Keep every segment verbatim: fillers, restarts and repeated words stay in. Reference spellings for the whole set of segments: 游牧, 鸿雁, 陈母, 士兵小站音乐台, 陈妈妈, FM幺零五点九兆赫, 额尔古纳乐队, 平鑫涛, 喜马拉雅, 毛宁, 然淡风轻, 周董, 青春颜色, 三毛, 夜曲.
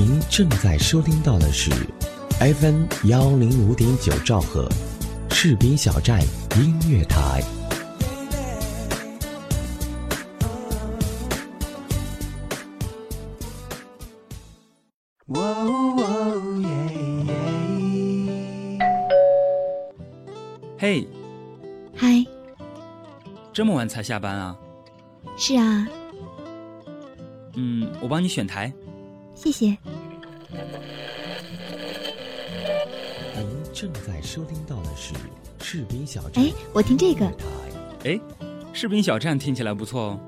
您正在收听到的是 F M 幺零五点九兆赫，赤兵小站音乐台。嘿，嗨，这么晚才下班啊？是啊。嗯，我帮你选台。谢谢。您正在收听到的是士兵小站。哎，我听这个。哎，士兵小站听起来不错哦。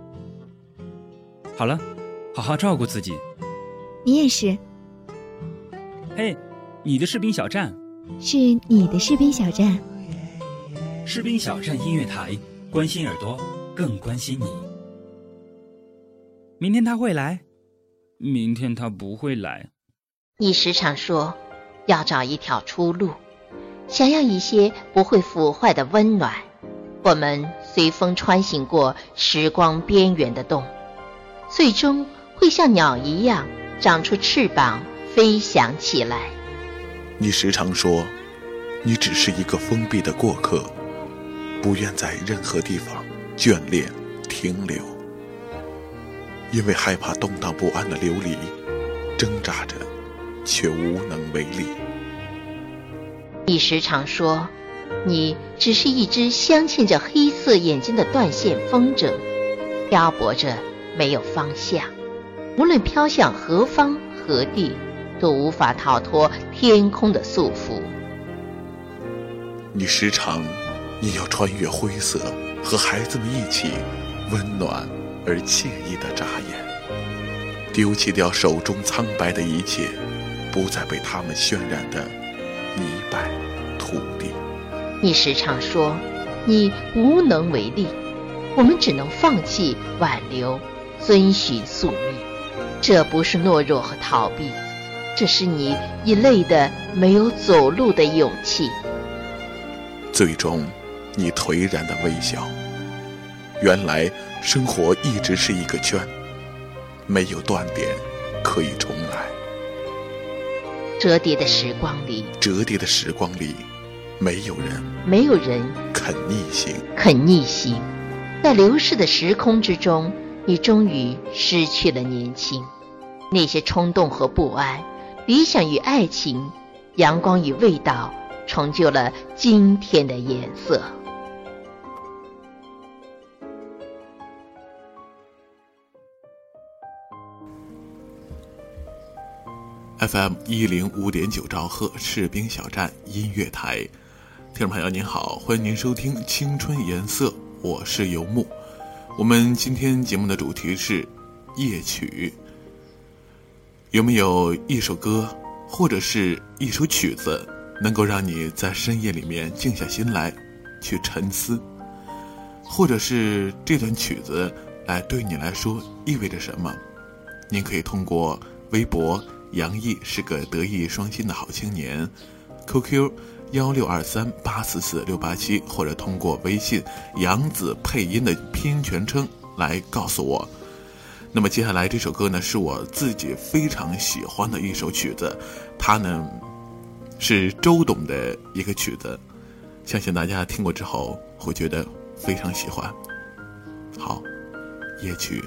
好了，好好照顾自己。你也是。嘿，你的士兵小站。是你的士兵小站。士兵小站音乐台，关心耳朵，更关心你。明天他会来，明天他不会来。你时常说要找一条出路，想要一些不会腐坏的温暖。我们随风穿行过时光边缘的洞，最终会像鸟一样长出翅膀，飞翔起来。你时常说，你只是一个封闭的过客，不愿在任何地方眷恋停留，因为害怕动荡不安的流离，挣扎着却无能为力。你时常说，你只是一只镶嵌着黑色眼睛的断线风筝，漂泊着没有方向，无论飘向何方何地，都无法逃脱天空的束缚。你时常你要穿越灰色，和孩子们一起温暖而惬意的眨眼，丢弃掉手中苍白的一切，不再被他们渲染的泥拜土地。你时常说，你无能为力，我们只能放弃挽留，遵循宿命。这不是懦弱和逃避，这是你一类的没有走路的勇气。最终你颓然的微笑，原来生活一直是一个圈，没有断点可以重来。折叠的时光里，折叠的时光里，没有人，没有人肯逆行，肯逆行。在流逝的时空之中，你终于失去了年轻。那些冲动和不安，理想与爱情，阳光与味道，成就了今天的颜色。F M 一零五点九兆赫，士兵小站音乐台，听众朋友您好，欢迎您收听《青春颜色》，我是游牧。我们今天节目的主题是夜曲。有没有一首歌或者是一首曲子，能够让你在深夜里面静下心来去沉思，或者是这段曲子来对你来说意味着什么？您可以通过微博杨毅是个德艺双馨的好青年 Q Q 幺六二三八四四六八七，或者通过微信杨子配音的拼音全称来告诉我。那么接下来这首歌呢，是我自己非常喜欢的一首曲子，它呢是周董的一个曲子，相信大家听过之后会觉得非常喜欢。好，夜曲。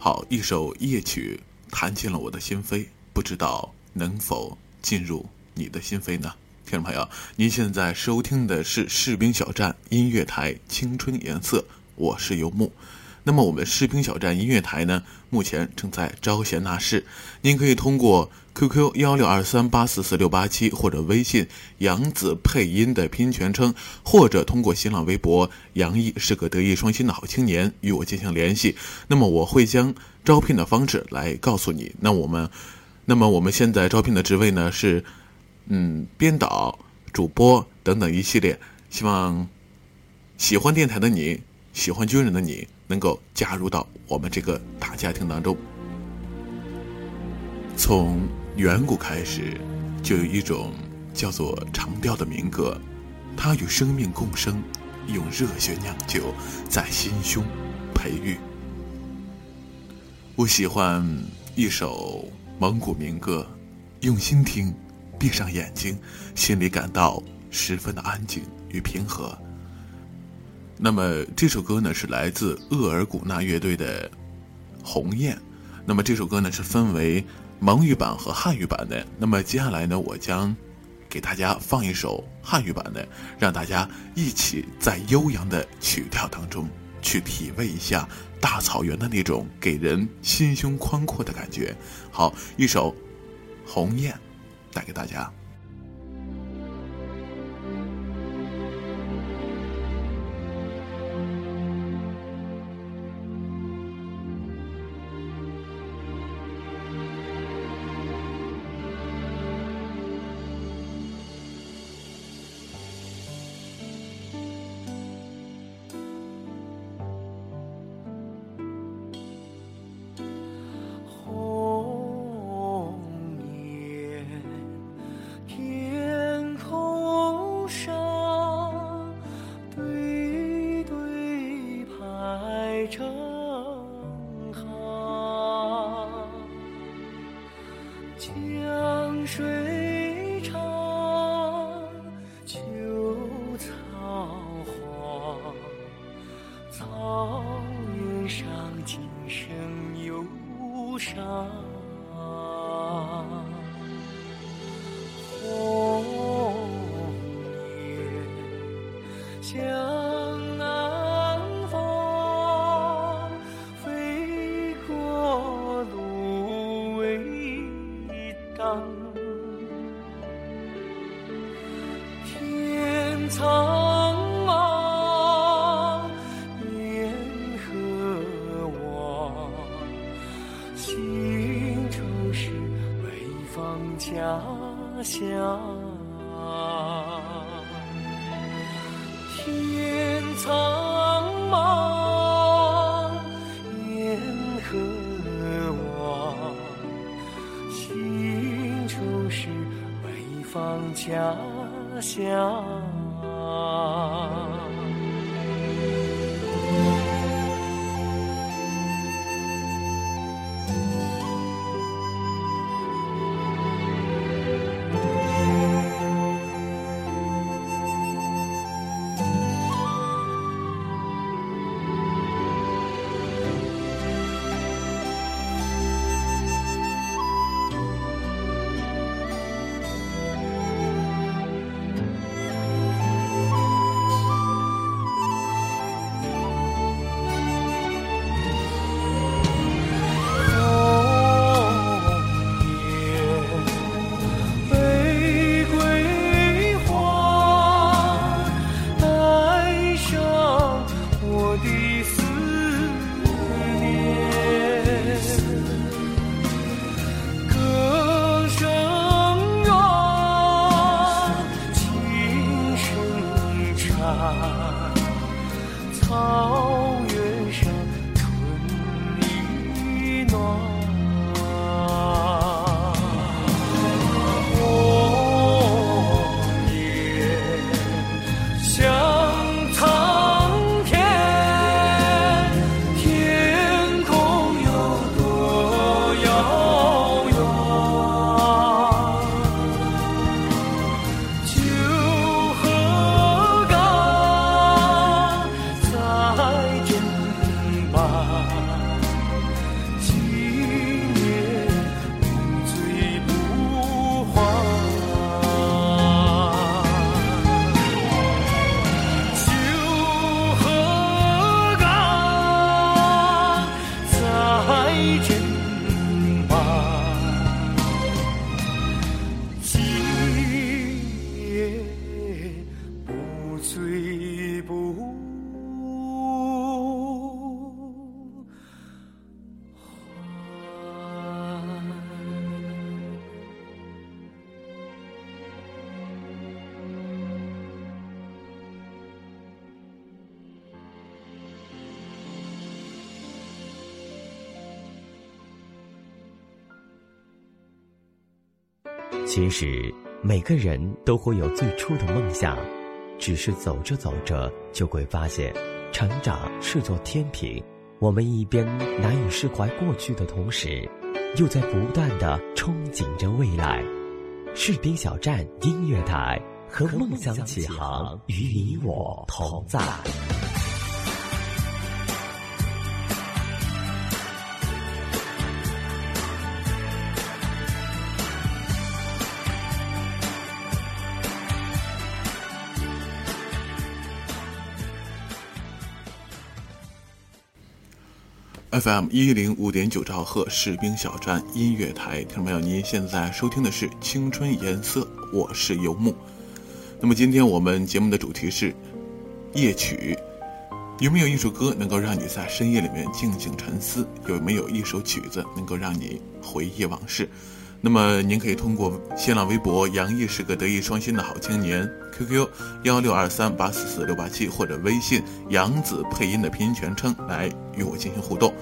好一首夜曲弹进了我的心扉，不知道能否进入你的心扉呢？听众朋友，您现在收听的是士兵小站音乐台青春颜色，我是游牧。那么我们士兵小站音乐台呢，目前正在招贤纳士，您可以通过 Q Q 幺六二三八四四六八七或者微信杨子配音的拼全称，或者通过新浪微博杨毅是个德艺双馨的好青年与我进行联系。那么我会将招聘的方式来告诉你。那我们，那么我们现在招聘的职位呢是。嗯，编导、主播等等一系列，希望喜欢电台的你，喜欢军人的你，能够加入到我们这个大家庭当中。从远古开始，就有一种叫做长调的民歌，它与生命共生，用热血酿酒，在心胸培育。我喜欢一首蒙古民歌，用心听。闭上眼睛，心里感到十分的安静与平和。那么这首歌呢是来自额尔古纳乐队的鸿雁。那么这首歌呢是分为蒙语版和汉语版的。那么接下来呢，我将给大家放一首汉语版的，让大家一起在悠扬的曲调当中去体味一下大草原的那种给人心胸宽阔的感觉。好，一首鸿雁带给大家。家乡其实每个人都会有最初的梦想，只是走着走着就会发现，成长是座天平，我们一边难以释怀过去的同时，又在不断地憧憬着未来。士兵小站音乐台和梦想起航与你我同在。F M 一零五点九兆赫士兵小站音乐台，听众朋友，您现在收听的是《青春颜色》，我是游牧。那么今天我们节目的主题是夜曲，有没有一首歌能够让你在深夜里面静静沉思？有没有一首曲子能够让你回忆往事？那么您可以通过新浪微博杨毅是个德艺双馨的好青年 Q Q 幺六二三八四四六八七，或者微信杨子配音的拼音全称来与我进行互动。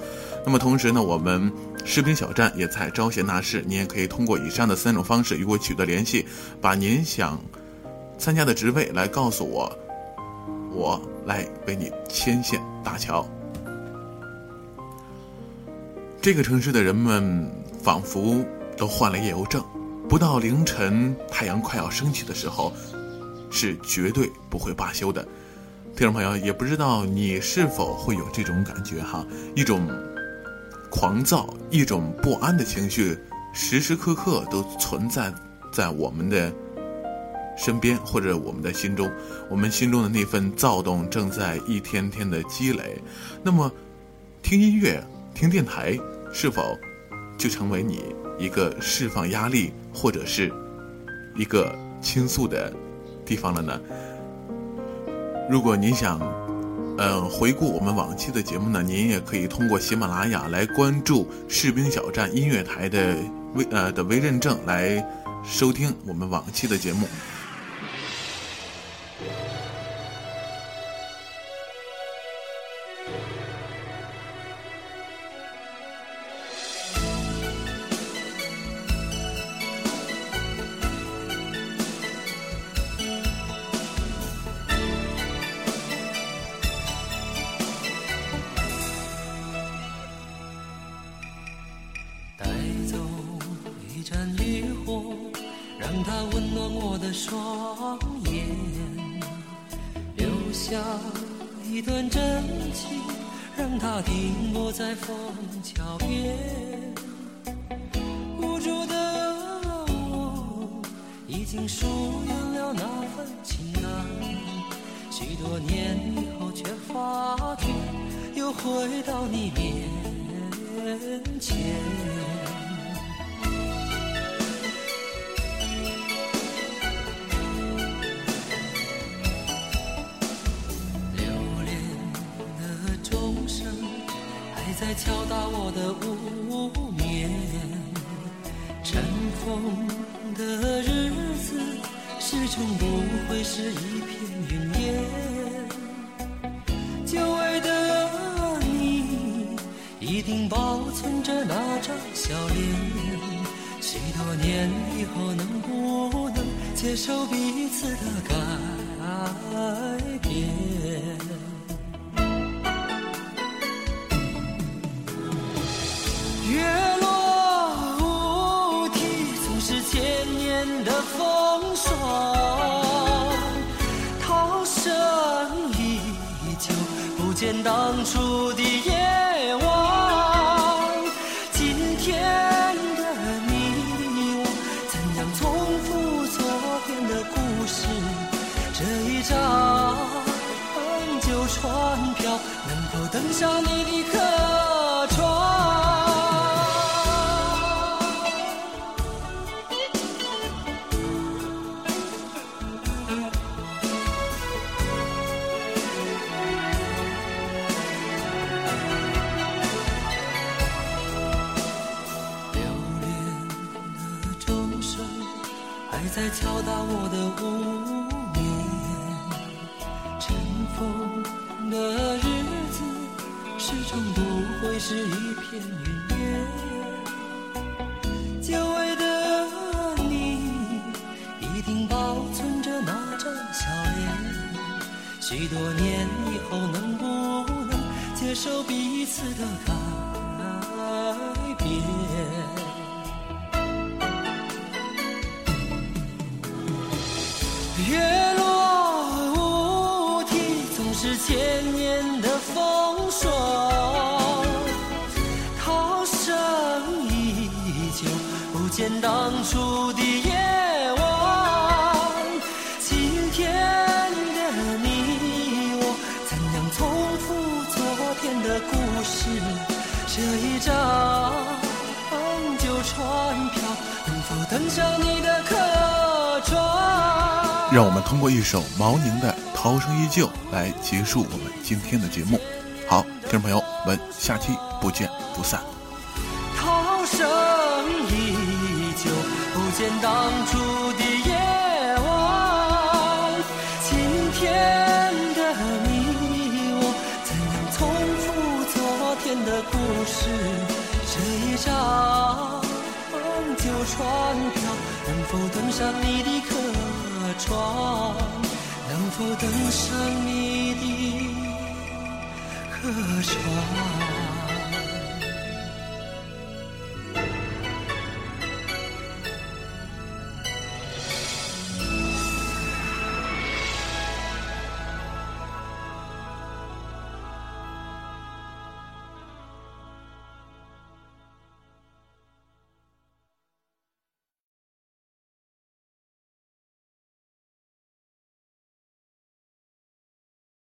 那么同时呢，我们士兵小站也在招贤纳士，您也可以通过以上的三种方式与我取得联系，把您想参加的职位来告诉我，我来为你牵线搭桥。这个城市的人们仿佛都患了夜游症，不到凌晨太阳快要升起的时候是绝对不会罢休的。听众朋友，也不知道你是否会有这种感觉哈，一种狂躁，一种不安的情绪时时刻刻都存在在我们的身边或者我们的心中，我们心中的那份躁动正在一天天的积累。那么听音乐听电台是否就成为你一个释放压力或者是一个倾诉的地方了呢？如果您想呃，回顾我们往期的节目呢，您也可以通过喜马拉雅来关注士兵小站音乐台的微呃的微认证来收听我们往期的节目。在敲打我的无眠，尘封的日子始终不会是一片云烟。久违的你一定保存着那张笑脸，许多年以后能不能接受彼此的改变？见当初的夜晚，今天的你我怎样重复昨天的故事，这一张旧船票能否登上你的客船？在敲打我的无眠，尘封的日子始终不会是一片云烟。久违的你定保存着那张笑脸，许多年以后能不能接受彼此的改变？月落乌啼，总是千年的风霜，涛声依旧，不见当初的夜。故事这一张旧船票，能否登上你的客船？让我们通过一首毛宁的《涛声依旧》来结束我们今天的节目。好，听众朋友，我们下期不见不散。涛声依旧，不见当初的夜晚，今天的故事，这一张旧船票，能否登上你的客船？能否登上你的客船？